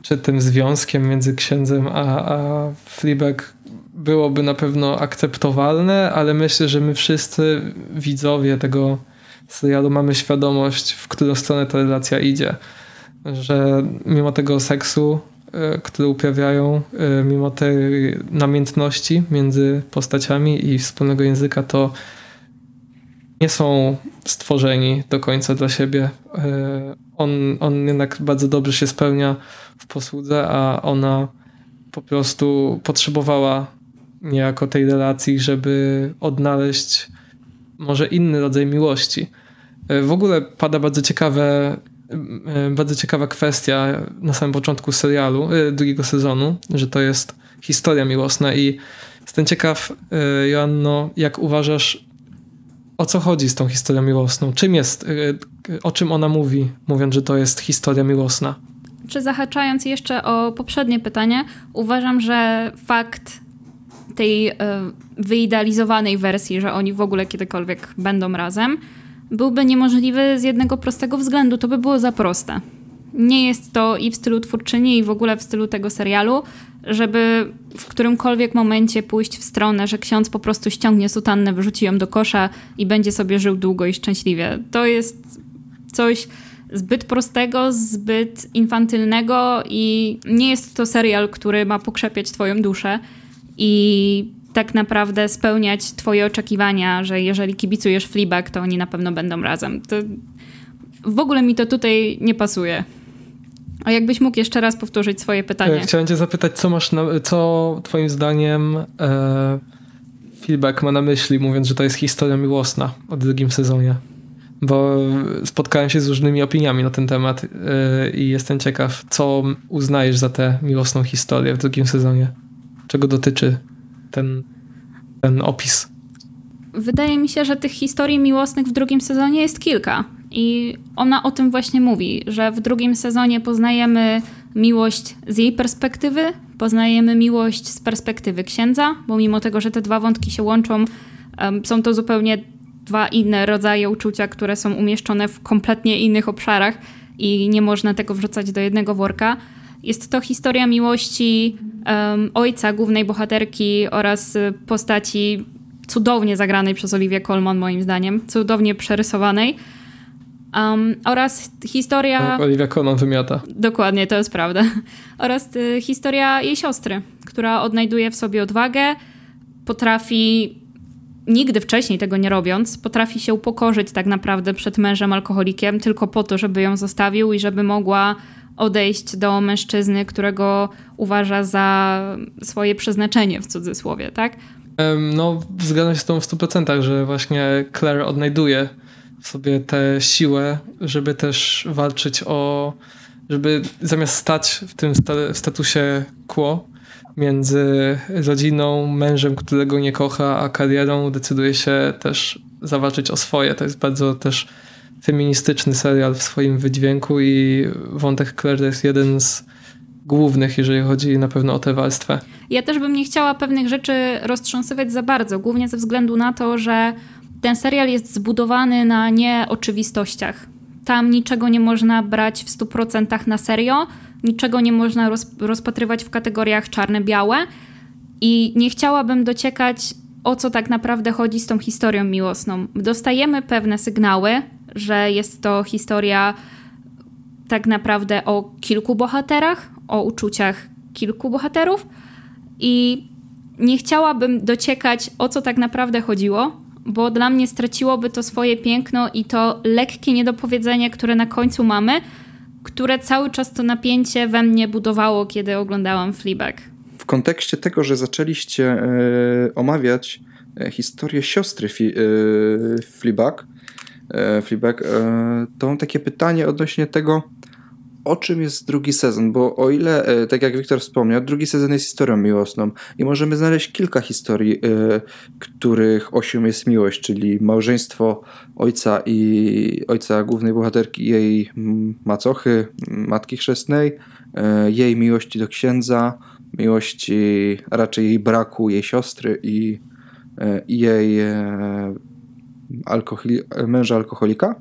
czy tym związkiem między księdzem a, a Fleabag byłoby na pewno akceptowalne, ale myślę, że my wszyscy widzowie tego serialu mamy świadomość, w którą stronę ta relacja idzie. Że mimo tego seksu, y, który uprawiają, y, mimo tej namiętności między postaciami i wspólnego języka, to nie są stworzeni do końca dla siebie. On, on jednak bardzo dobrze się spełnia w posłudze, a ona po prostu potrzebowała niejako tej relacji, żeby odnaleźć może inny rodzaj miłości. W ogóle pada bardzo ciekawe, bardzo ciekawa kwestia na samym początku serialu, drugiego sezonu, że to jest historia miłosna i jestem ciekaw, Joanno, jak uważasz, o co chodzi z tą historią miłosną? Czym jest, o czym ona mówi, mówiąc, że to jest historia miłosna? Czy zahaczając jeszcze o poprzednie pytanie, uważam, że fakt tej y, wyidealizowanej wersji, że oni w ogóle kiedykolwiek będą razem, byłby niemożliwy z jednego prostego względu. To by było za proste. Nie jest to i w stylu twórczyni, i w ogóle w stylu tego serialu, żeby w którymkolwiek momencie pójść w stronę, że ksiądz po prostu ściągnie sutannę, wyrzuci ją do kosza i będzie sobie żył długo i szczęśliwie. To jest coś zbyt prostego, zbyt infantylnego i nie jest to serial, który ma pokrzepiać twoją duszę i tak naprawdę spełniać twoje oczekiwania, że jeżeli kibicujesz Fleabag, to oni na pewno będą razem. To w ogóle mi to tutaj nie pasuje. A jakbyś mógł jeszcze raz powtórzyć swoje pytanie? Chciałem cię zapytać, co masz, na, co twoim zdaniem e, Fleabag ma na myśli, mówiąc, że to jest historia miłosna o drugim sezonie. Bo spotkałem się z różnymi opiniami na ten temat e, i jestem ciekaw, co uznajesz za tę miłosną historię w drugim sezonie? Czego dotyczy ten, ten opis? Wydaje mi się, że tych historii miłosnych w drugim sezonie jest kilka. I ona o tym właśnie mówi, że w drugim sezonie poznajemy miłość z jej perspektywy, poznajemy miłość z perspektywy księdza, bo mimo tego, że te dwa wątki się łączą, um, są to zupełnie dwa inne rodzaje uczucia, które są umieszczone w kompletnie innych obszarach i nie można tego wrzucać do jednego worka. Jest to historia miłości um, ojca głównej bohaterki oraz postaci cudownie zagranej przez Olivię Colman, moim zdaniem, cudownie przerysowanej, Um, oraz historia... Olivia Colman wymiata. Dokładnie, to jest prawda. Oraz y, historia jej siostry, która odnajduje w sobie odwagę, potrafi nigdy wcześniej tego nie robiąc, potrafi się upokorzyć tak naprawdę przed mężem alkoholikiem tylko po to, żeby ją zostawił i żeby mogła odejść do mężczyzny, którego uważa za swoje przeznaczenie, w cudzysłowie, tak? No, zgadzam się z tą w stu procentach, że właśnie Claire odnajduje w sobie tę siłę, żeby też walczyć o... żeby zamiast stać w tym sta- statusie quo między rodziną, mężem, którego nie kocha, a karierą, decyduje się też zawalczyć o swoje. To jest bardzo też feministyczny serial w swoim wydźwięku i wątek Claire to jest jeden z głównych, jeżeli chodzi na pewno o tę warstwę. Ja też bym nie chciała pewnych rzeczy roztrząsywać za bardzo, głównie ze względu na to, że ten serial jest zbudowany na nieoczywistościach. Tam niczego nie można brać w stu procentach na serio, niczego nie można rozpatrywać w kategoriach czarne-białe i nie chciałabym dociekać, o co tak naprawdę chodzi z tą historią miłosną. Dostajemy pewne sygnały, że jest to historia tak naprawdę o kilku bohaterach, o uczuciach kilku bohaterów i nie chciałabym dociekać, o co tak naprawdę chodziło, bo dla mnie straciłoby to swoje piękno i to lekkie niedopowiedzenie, które na końcu mamy, które cały czas to napięcie we mnie budowało, kiedy oglądałam Fleabag. W kontekście tego, że zaczęliście y, omawiać historię siostry fi, y, Fleabag, y, Fleabag y, to mam takie pytanie odnośnie tego, o czym jest drugi sezon, bo o ile, tak jak Wiktor wspomniał, drugi sezon jest historią miłosną i możemy znaleźć kilka historii, yy, których osią jest miłość, czyli małżeństwo ojca i ojca głównej bohaterki, jej macochy, matki chrzestnej, yy, jej miłości do księdza, miłości, raczej jej braku, jej siostry i yy, jej yy, alkoholi- męża alkoholika.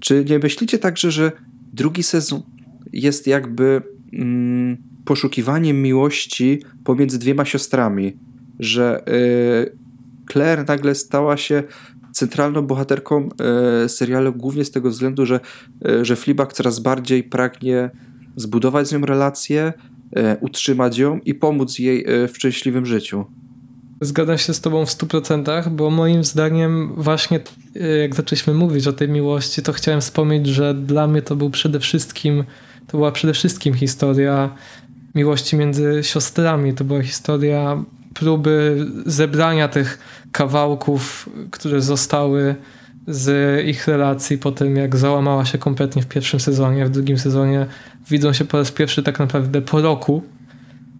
Czy nie myślicie także, że drugi sezon jest jakby mm, poszukiwaniem miłości pomiędzy dwiema siostrami, że y, Claire nagle stała się centralną bohaterką y, serialu głównie z tego względu, że, y, że Fleabag coraz bardziej pragnie zbudować z nią relację, y, utrzymać ją i pomóc jej y, w szczęśliwym życiu. Zgadzam się z tobą w stu procentach, bo moim zdaniem właśnie jak zaczęliśmy mówić o tej miłości, to chciałem wspomnieć, że dla mnie to był przede wszystkim, to była przede wszystkim historia miłości między siostrami. To była historia próby zebrania tych kawałków, które zostały z ich relacji po tym, jak załamała się kompletnie w pierwszym sezonie. W drugim sezonie widzą się po raz pierwszy tak naprawdę po roku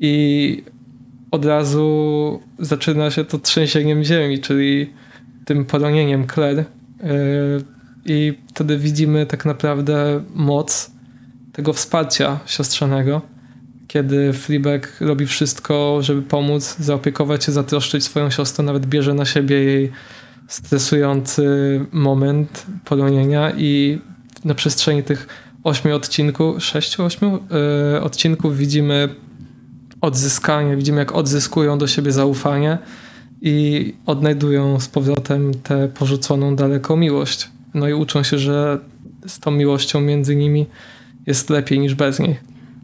i od razu zaczyna się to trzęsieniem ziemi, czyli tym poronieniem Claire. I wtedy widzimy tak naprawdę moc tego wsparcia siostrzanego, kiedy Fleabag robi wszystko, żeby pomóc, zaopiekować się, zatroszczyć swoją siostrę, nawet bierze na siebie jej stresujący moment poronienia i na przestrzeni tych ośmiu odcinków, sześciu, ośmiu yy, odcinków widzimy odzyskanie, widzimy jak odzyskują do siebie zaufanie i odnajdują z powrotem tę porzuconą daleko miłość. No i uczą się, że z tą miłością między nimi jest lepiej niż bez niej.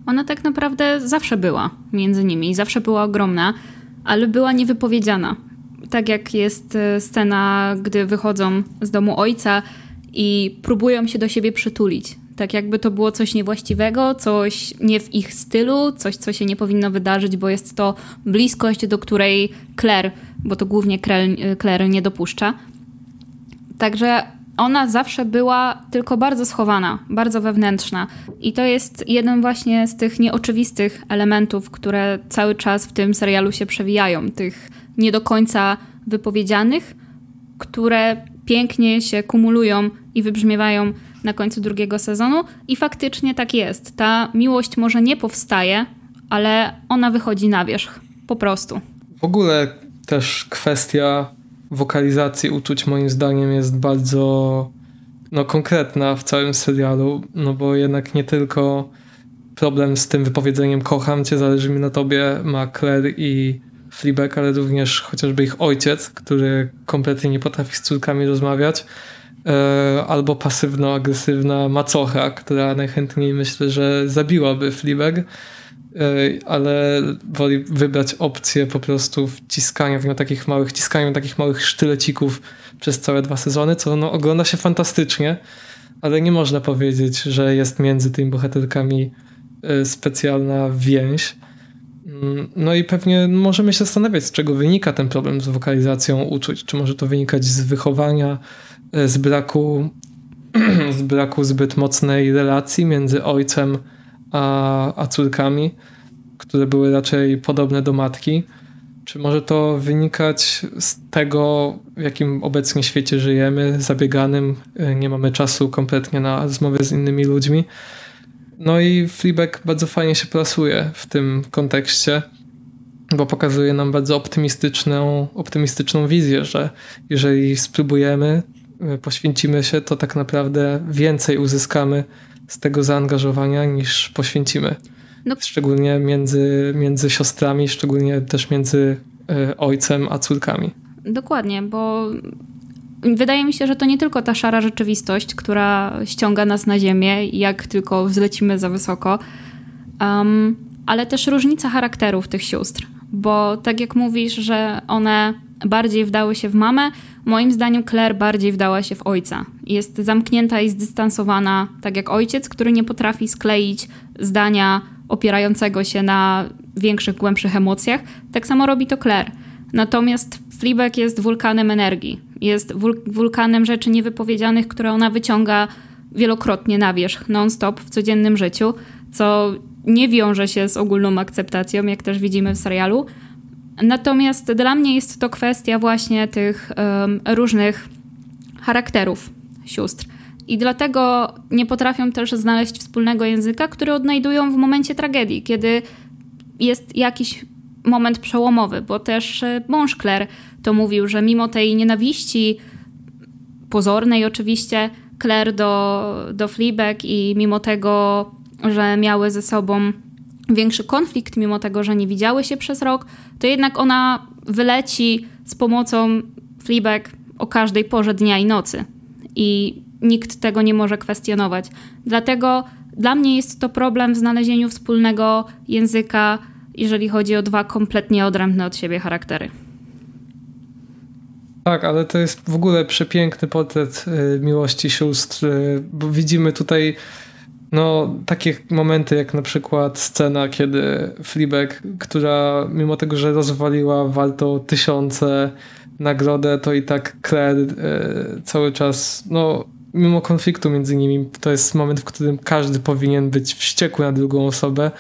Ona tak naprawdę zawsze była między nimi, zawsze była ogromna, ale była niewypowiedziana. Tak jak jest scena, gdy wychodzą z domu ojca i próbują się do siebie przytulić. Tak jakby to było coś niewłaściwego, coś nie w ich stylu, coś, co się nie powinno wydarzyć, bo jest to bliskość, do której Claire, bo to głównie Claire, nie dopuszcza. Także ona zawsze była tylko bardzo schowana, bardzo wewnętrzna. I to jest jeden właśnie z tych nieoczywistych elementów, które cały czas w tym serialu się przewijają. Tych nie do końca wypowiedzianych, które pięknie się kumulują i wybrzmiewają na końcu drugiego sezonu i faktycznie tak jest. Ta miłość może nie powstaje, ale ona wychodzi na wierzch. Po prostu. W ogóle też kwestia wokalizacji uczuć moim zdaniem jest bardzo no, konkretna w całym serialu, no bo jednak nie tylko problem z tym wypowiedzeniem kocham cię, zależy mi na tobie ma Claire i Fleabag, ale również chociażby ich ojciec, który kompletnie nie potrafi z córkami rozmawiać, albo pasywno-agresywna macocha, która najchętniej myślę, że zabiłaby Fleabag, ale woli wybrać opcję po prostu wciskania w nią takich małych, ciskania takich małych sztylecików przez całe dwa sezony, co no, ogląda się fantastycznie, ale nie można powiedzieć, że jest między tymi bohaterkami specjalna więź. No i pewnie możemy się zastanawiać, z czego wynika ten problem z wokalizacją uczuć. Czy może to wynikać z wychowania, z braku, z braku zbyt mocnej relacji między ojcem a, a córkami, które były raczej podobne do matki. Czy może to wynikać z tego, w jakim obecnie świecie żyjemy, zabieganym, nie mamy czasu kompletnie na rozmowy z innymi ludźmi. No i Fleabag bardzo fajnie się plasuje w tym kontekście, bo pokazuje nam bardzo optymistyczną, optymistyczną wizję, że jeżeli spróbujemy, poświęcimy się, to tak naprawdę więcej uzyskamy z tego zaangażowania niż poświęcimy. No. Szczególnie między, między siostrami, szczególnie też między y, ojcem a córkami. Dokładnie, bo wydaje mi się, że to nie tylko ta szara rzeczywistość, która ściąga nas na ziemię, jak tylko wzlecimy za wysoko, um, ale też różnica charakterów tych sióstr, bo tak jak mówisz, że one bardziej wdały się w mamę, moim zdaniem Claire bardziej wdała się w ojca. Jest zamknięta i zdystansowana, tak jak ojciec, który nie potrafi skleić zdania opierającego się na większych, głębszych emocjach. Tak samo robi to Claire. Natomiast Fleabag jest wulkanem energii. Jest wul- wulkanem rzeczy niewypowiedzianych, które ona wyciąga wielokrotnie na wierzch, non-stop w codziennym życiu, co nie wiąże się z ogólną akceptacją, jak też widzimy w serialu. Natomiast dla mnie jest to kwestia właśnie tych um, różnych charakterów sióstr. I dlatego nie potrafią też znaleźć wspólnego języka, który odnajdują w momencie tragedii, kiedy jest jakiś moment przełomowy, bo też mąż Claire to mówił, że mimo tej nienawiści, pozornej oczywiście, Claire do, do Fleabag i mimo tego, że miały ze sobą większy konflikt, mimo tego, że nie widziały się przez rok, to jednak ona wyleci z pomocą Fleabag o każdej porze dnia i nocy. I nikt tego nie może kwestionować. Dlatego dla mnie jest to problem w znalezieniu wspólnego języka, jeżeli chodzi o dwa kompletnie odrębne od siebie charaktery. Tak, ale to jest w ogóle przepiękny portret y, miłości sióstr, y, bo widzimy tutaj no, takie momenty jak na przykład scena, kiedy Fleabag, która mimo tego, że rozwaliła wartą tysiące nagrodę, to i tak Claire y, cały czas, no mimo konfliktu między nimi, to jest moment, w którym każdy powinien być wściekły na drugą osobę,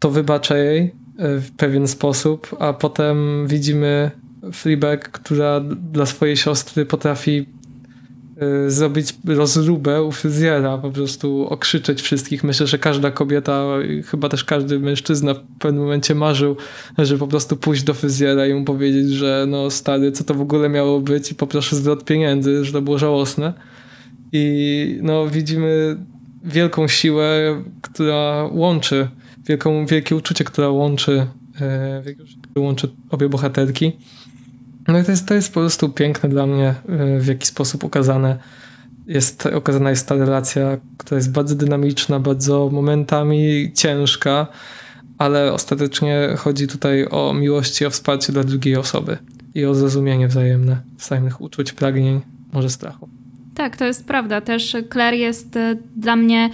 to wybacza jej w pewien sposób, a potem widzimy Fleabag, która dla swojej siostry potrafi zrobić rozróbę u fryzjera, po prostu okrzyczeć wszystkich. Myślę, że każda kobieta, chyba też każdy mężczyzna w pewnym momencie marzył, żeby po prostu pójść do fryzjera i mu powiedzieć, że no stary, co to w ogóle miało być i poproszę zwrot pieniędzy, że to było żałosne. I no widzimy wielką siłę, która łączy, wielką, wielkie uczucie, które łączy, yy, łączy obie bohaterki. No i to jest, to jest po prostu piękne dla mnie, yy, w jaki sposób ukazane jest, okazana jest ta relacja, która jest bardzo dynamiczna, bardzo momentami ciężka, ale ostatecznie chodzi tutaj o miłość i o wsparcie dla drugiej osoby i o zrozumienie wzajemne, wzajemnych uczuć, pragnień, może strachu. Tak, to jest prawda. Też Claire jest dla mnie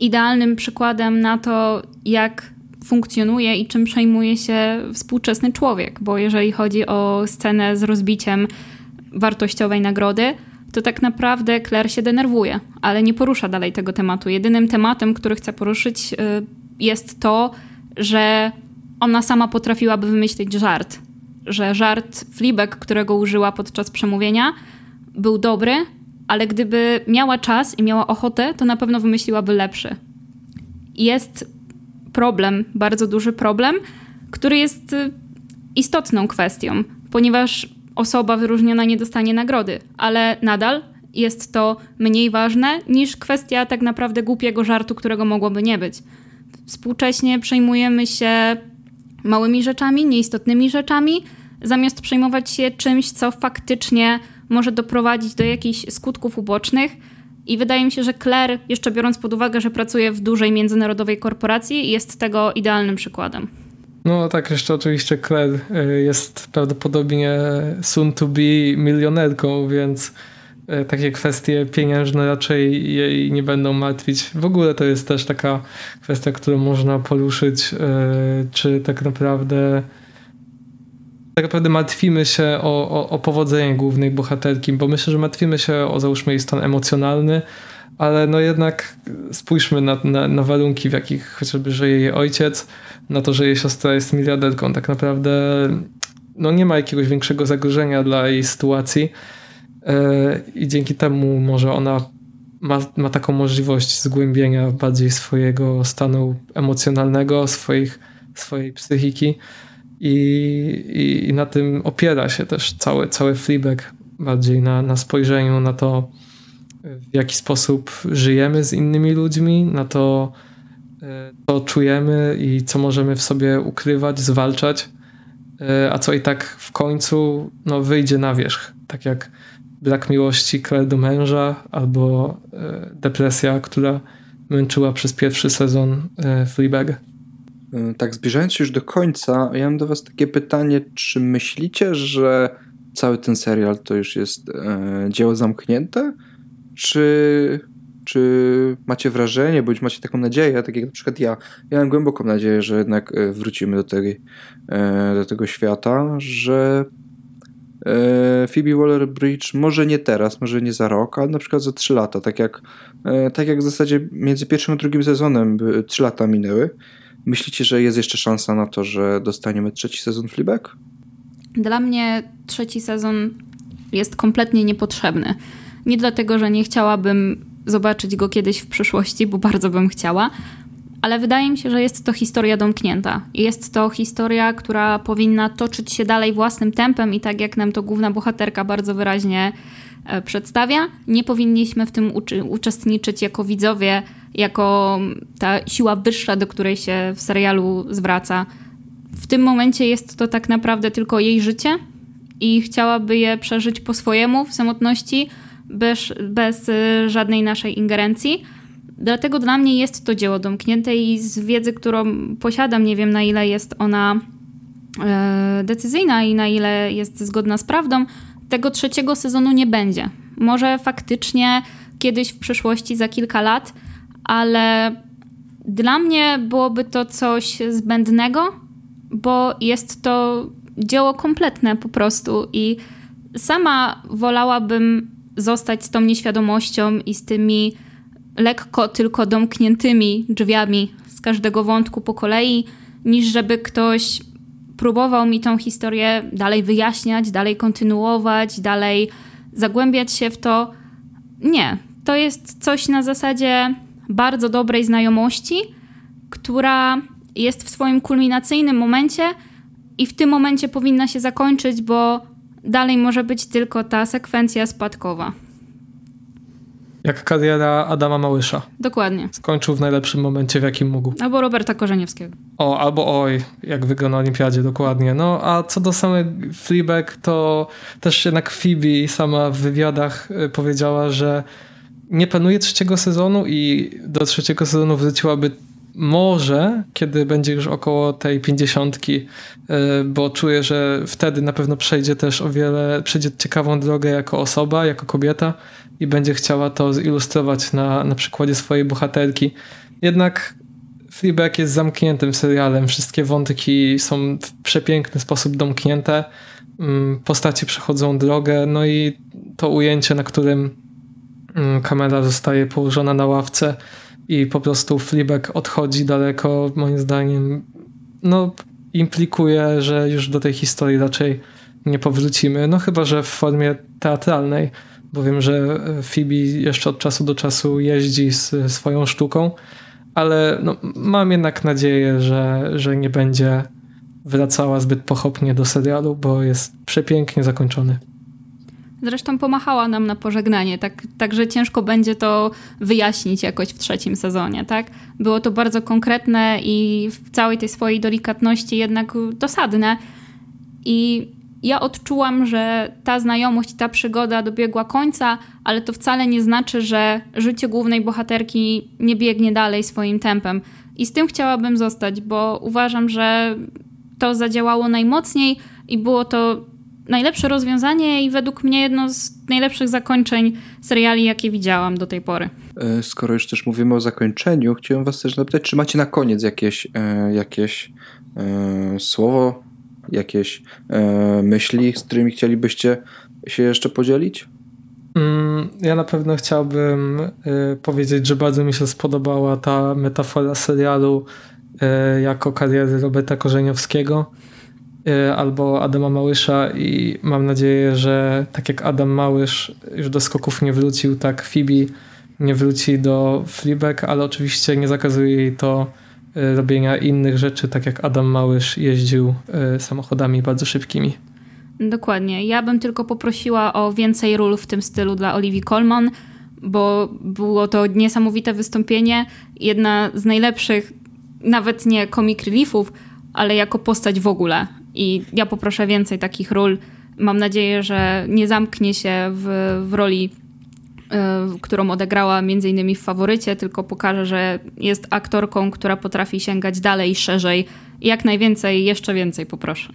idealnym przykładem na to, jak funkcjonuje i czym przejmuje się współczesny człowiek, bo jeżeli chodzi o scenę z rozbiciem wartościowej nagrody, to tak naprawdę Claire się denerwuje, ale nie porusza dalej tego tematu. Jedynym tematem, który chce poruszyć, jest to, że ona sama potrafiłaby wymyślić żart, że żart Fleabag, którego użyła podczas przemówienia, był dobry, ale gdyby miała czas i miała ochotę, to na pewno wymyśliłaby lepszy. Jest problem, bardzo duży problem, który jest istotną kwestią, ponieważ osoba wyróżniona nie dostanie nagrody, ale nadal jest to mniej ważne niż kwestia tak naprawdę głupiego żartu, którego mogłoby nie być. Współcześnie przejmujemy się małymi rzeczami, nieistotnymi rzeczami, zamiast przejmować się czymś, co faktycznie może doprowadzić do jakichś skutków ubocznych I wydaje mi się, że Claire, jeszcze biorąc pod uwagę, że pracuje w dużej międzynarodowej korporacji, jest tego idealnym przykładem. No tak, jeszcze oczywiście Claire jest prawdopodobnie soon to be milionerką, więc takie kwestie pieniężne raczej jej nie będą martwić. W ogóle to jest też taka kwestia, którą można poruszyć, czy tak naprawdę tak naprawdę martwimy się o, o, o powodzenie głównej bohaterki, bo myślę, że martwimy się o, załóżmy, jej stan emocjonalny, ale no jednak spójrzmy na, na, na warunki, w jakich chociażby żyje jej ojciec, na to, że jej siostra jest miliarderką. Tak naprawdę no nie ma jakiegoś większego zagrożenia dla jej sytuacji i dzięki temu może ona ma, ma taką możliwość zgłębienia bardziej swojego stanu emocjonalnego, swoich, swojej psychiki i, i, i na tym opiera się też cały, cały Fleabag, bardziej na, na spojrzeniu na to, w jaki sposób żyjemy z innymi ludźmi, na to, co czujemy i co możemy w sobie ukrywać, zwalczać, a co i tak w końcu no, wyjdzie na wierzch, tak jak brak miłości Claire do męża albo depresja, która męczyła przez pierwszy sezon Fleabaga. Tak, zbliżając się już do końca, ja mam do was takie pytanie, czy myślicie, że cały ten serial to już jest dzieło zamknięte? Czy, czy macie wrażenie, bądź macie taką nadzieję, tak jak na przykład ja, ja mam głęboką nadzieję, że jednak wrócimy do, tej, do tego świata, że Phoebe Waller-Bridge może nie teraz, może nie za rok, ale na przykład za trzy lata, tak jak, tak jak w zasadzie między pierwszym a drugim sezonem trzy lata minęły. Myślicie, że jest jeszcze szansa na to, że dostaniemy trzeci sezon Fleabag? Dla mnie trzeci sezon jest kompletnie niepotrzebny. Nie dlatego, że nie chciałabym zobaczyć go kiedyś w przyszłości, bo bardzo bym chciała, ale wydaje mi się, że jest to historia domknięta. Jest to historia, która powinna toczyć się dalej własnym tempem i tak jak nam to główna bohaterka bardzo wyraźnie przedstawia, nie powinniśmy w tym uczy- uczestniczyć jako widzowie, jako ta siła wyższa, do której się w serialu zwraca. W tym momencie jest to tak naprawdę tylko jej życie i chciałaby je przeżyć po swojemu, w samotności, Bez, bez żadnej naszej ingerencji. Dlatego dla mnie jest to dzieło domknięte i z wiedzy, którą posiadam, nie wiem, na ile jest ona e, decyzyjna i na ile jest zgodna z prawdą, tego trzeciego sezonu nie będzie. Może faktycznie kiedyś w przyszłości, za kilka lat, ale dla mnie byłoby to coś zbędnego, bo jest to dzieło kompletne po prostu i sama wolałabym zostać z tą nieświadomością i z tymi lekko tylko domkniętymi drzwiami z każdego wątku po kolei, niż żeby ktoś próbował mi tą historię dalej wyjaśniać, dalej kontynuować, dalej zagłębiać się w to. Nie, to jest coś na zasadzie bardzo dobrej znajomości, która jest w swoim kulminacyjnym momencie i w tym momencie powinna się zakończyć, bo dalej może być tylko ta sekwencja spadkowa. Jak kariera Adama Małysza. Dokładnie. Skończył w najlepszym momencie, w jakim mógł. Albo Roberta Korzeniewskiego. O, albo oj, jak wygrał na olimpiadzie, dokładnie. No, a co do samej Fleabag, to też jednak Phoebe sama w wywiadach powiedziała, że nie planuje trzeciego sezonu i do trzeciego sezonu wróciłaby może, kiedy będzie już około tej pięćdziesiątki, bo czuję, że wtedy na pewno przejdzie też o wiele, przejdzie ciekawą drogę jako osoba, jako kobieta i będzie chciała to zilustrować na, na przykładzie swojej bohaterki. Jednak Fleabag jest zamkniętym serialem. Wszystkie wątki są w przepiękny sposób domknięte. Postaci przechodzą drogę, no i to ujęcie, na którym kamera zostaje położona na ławce i po prostu Fleabag odchodzi daleko, moim zdaniem, no implikuje, że już do tej historii raczej nie powrócimy, no chyba, że w formie teatralnej, bo wiem, że Phoebe jeszcze od czasu do czasu jeździ z swoją sztuką, ale no, mam jednak nadzieję, że, że nie będzie wracała zbyt pochopnie do serialu, bo jest przepięknie zakończony. Zresztą pomachała nam na pożegnanie, tak, także ciężko będzie to wyjaśnić jakoś w trzecim sezonie, tak? Było to bardzo konkretne i w całej tej swojej delikatności jednak dosadne. I ja odczułam, że ta znajomość, ta przygoda dobiegła końca, ale to wcale nie znaczy, że życie głównej bohaterki nie biegnie dalej swoim tempem. I z tym chciałabym zostać, bo uważam, że to zadziałało najmocniej i było to najlepsze rozwiązanie i według mnie jedno z najlepszych zakończeń seriali, jakie widziałam do tej pory. Skoro już też mówimy o zakończeniu, chciałem was też zapytać, czy macie na koniec jakieś, jakieś e, słowo, jakieś e, myśli, z którymi chcielibyście się jeszcze podzielić? Ja na pewno chciałbym powiedzieć, że bardzo mi się spodobała ta metafora serialu jako kariery Roberta Korzeniowskiego albo Adama Małysza i mam nadzieję, że tak jak Adam Małysz już do skoków nie wrócił, tak Phoebe nie wróci do Fleabag, ale oczywiście nie zakazuje jej to robienia innych rzeczy, tak jak Adam Małysz jeździł samochodami bardzo szybkimi. Dokładnie. Ja bym tylko poprosiła o więcej ról w tym stylu dla Olivii Colman, bo było to niesamowite wystąpienie. Jedna z najlepszych, nawet nie comic reliefów, ale jako postać w ogóle. I ja poproszę więcej takich ról. Mam nadzieję, że nie zamknie się w, w roli, yy, którą odegrała między innymi w Faworycie, tylko pokaże, że jest aktorką, która potrafi sięgać dalej, szerzej. I jak najwięcej, jeszcze więcej poproszę.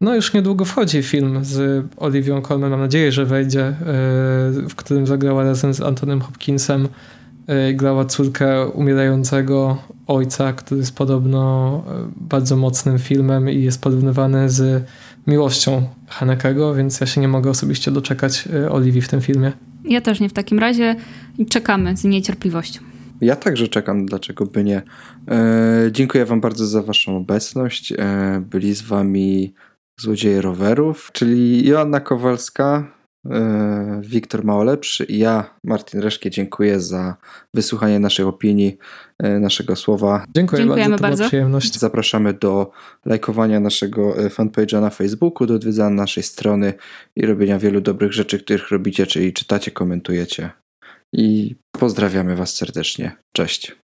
No już niedługo wchodzi film z Olivią Colman, mam nadzieję, że wejdzie, w którym zagrała razem z Antonym Hopkinsem i grała córkę umierającego ojca, który jest podobno bardzo mocnym filmem i jest porównywany z Miłością Hanekego, więc ja się nie mogę osobiście doczekać Oliwii w tym filmie. Ja też nie, w takim razie czekamy z niecierpliwością. Ja także czekam, dlaczego by nie. E, dziękuję wam bardzo za waszą obecność. E, byli z wami Złodzieje Rowerów, czyli Joanna Kowalska, yy, Wiktor Małolepszy i ja, Martin Reszkie. Dziękuję za wysłuchanie naszej opinii, yy, naszego słowa. Dziękuję. Dziękujemy bardzo, to bardzo. Była przyjemność. Zapraszamy do lajkowania naszego fanpage'a na Facebooku, do odwiedzania naszej strony i robienia wielu dobrych rzeczy, których robicie, czyli czytacie, komentujecie. I pozdrawiamy was serdecznie. Cześć.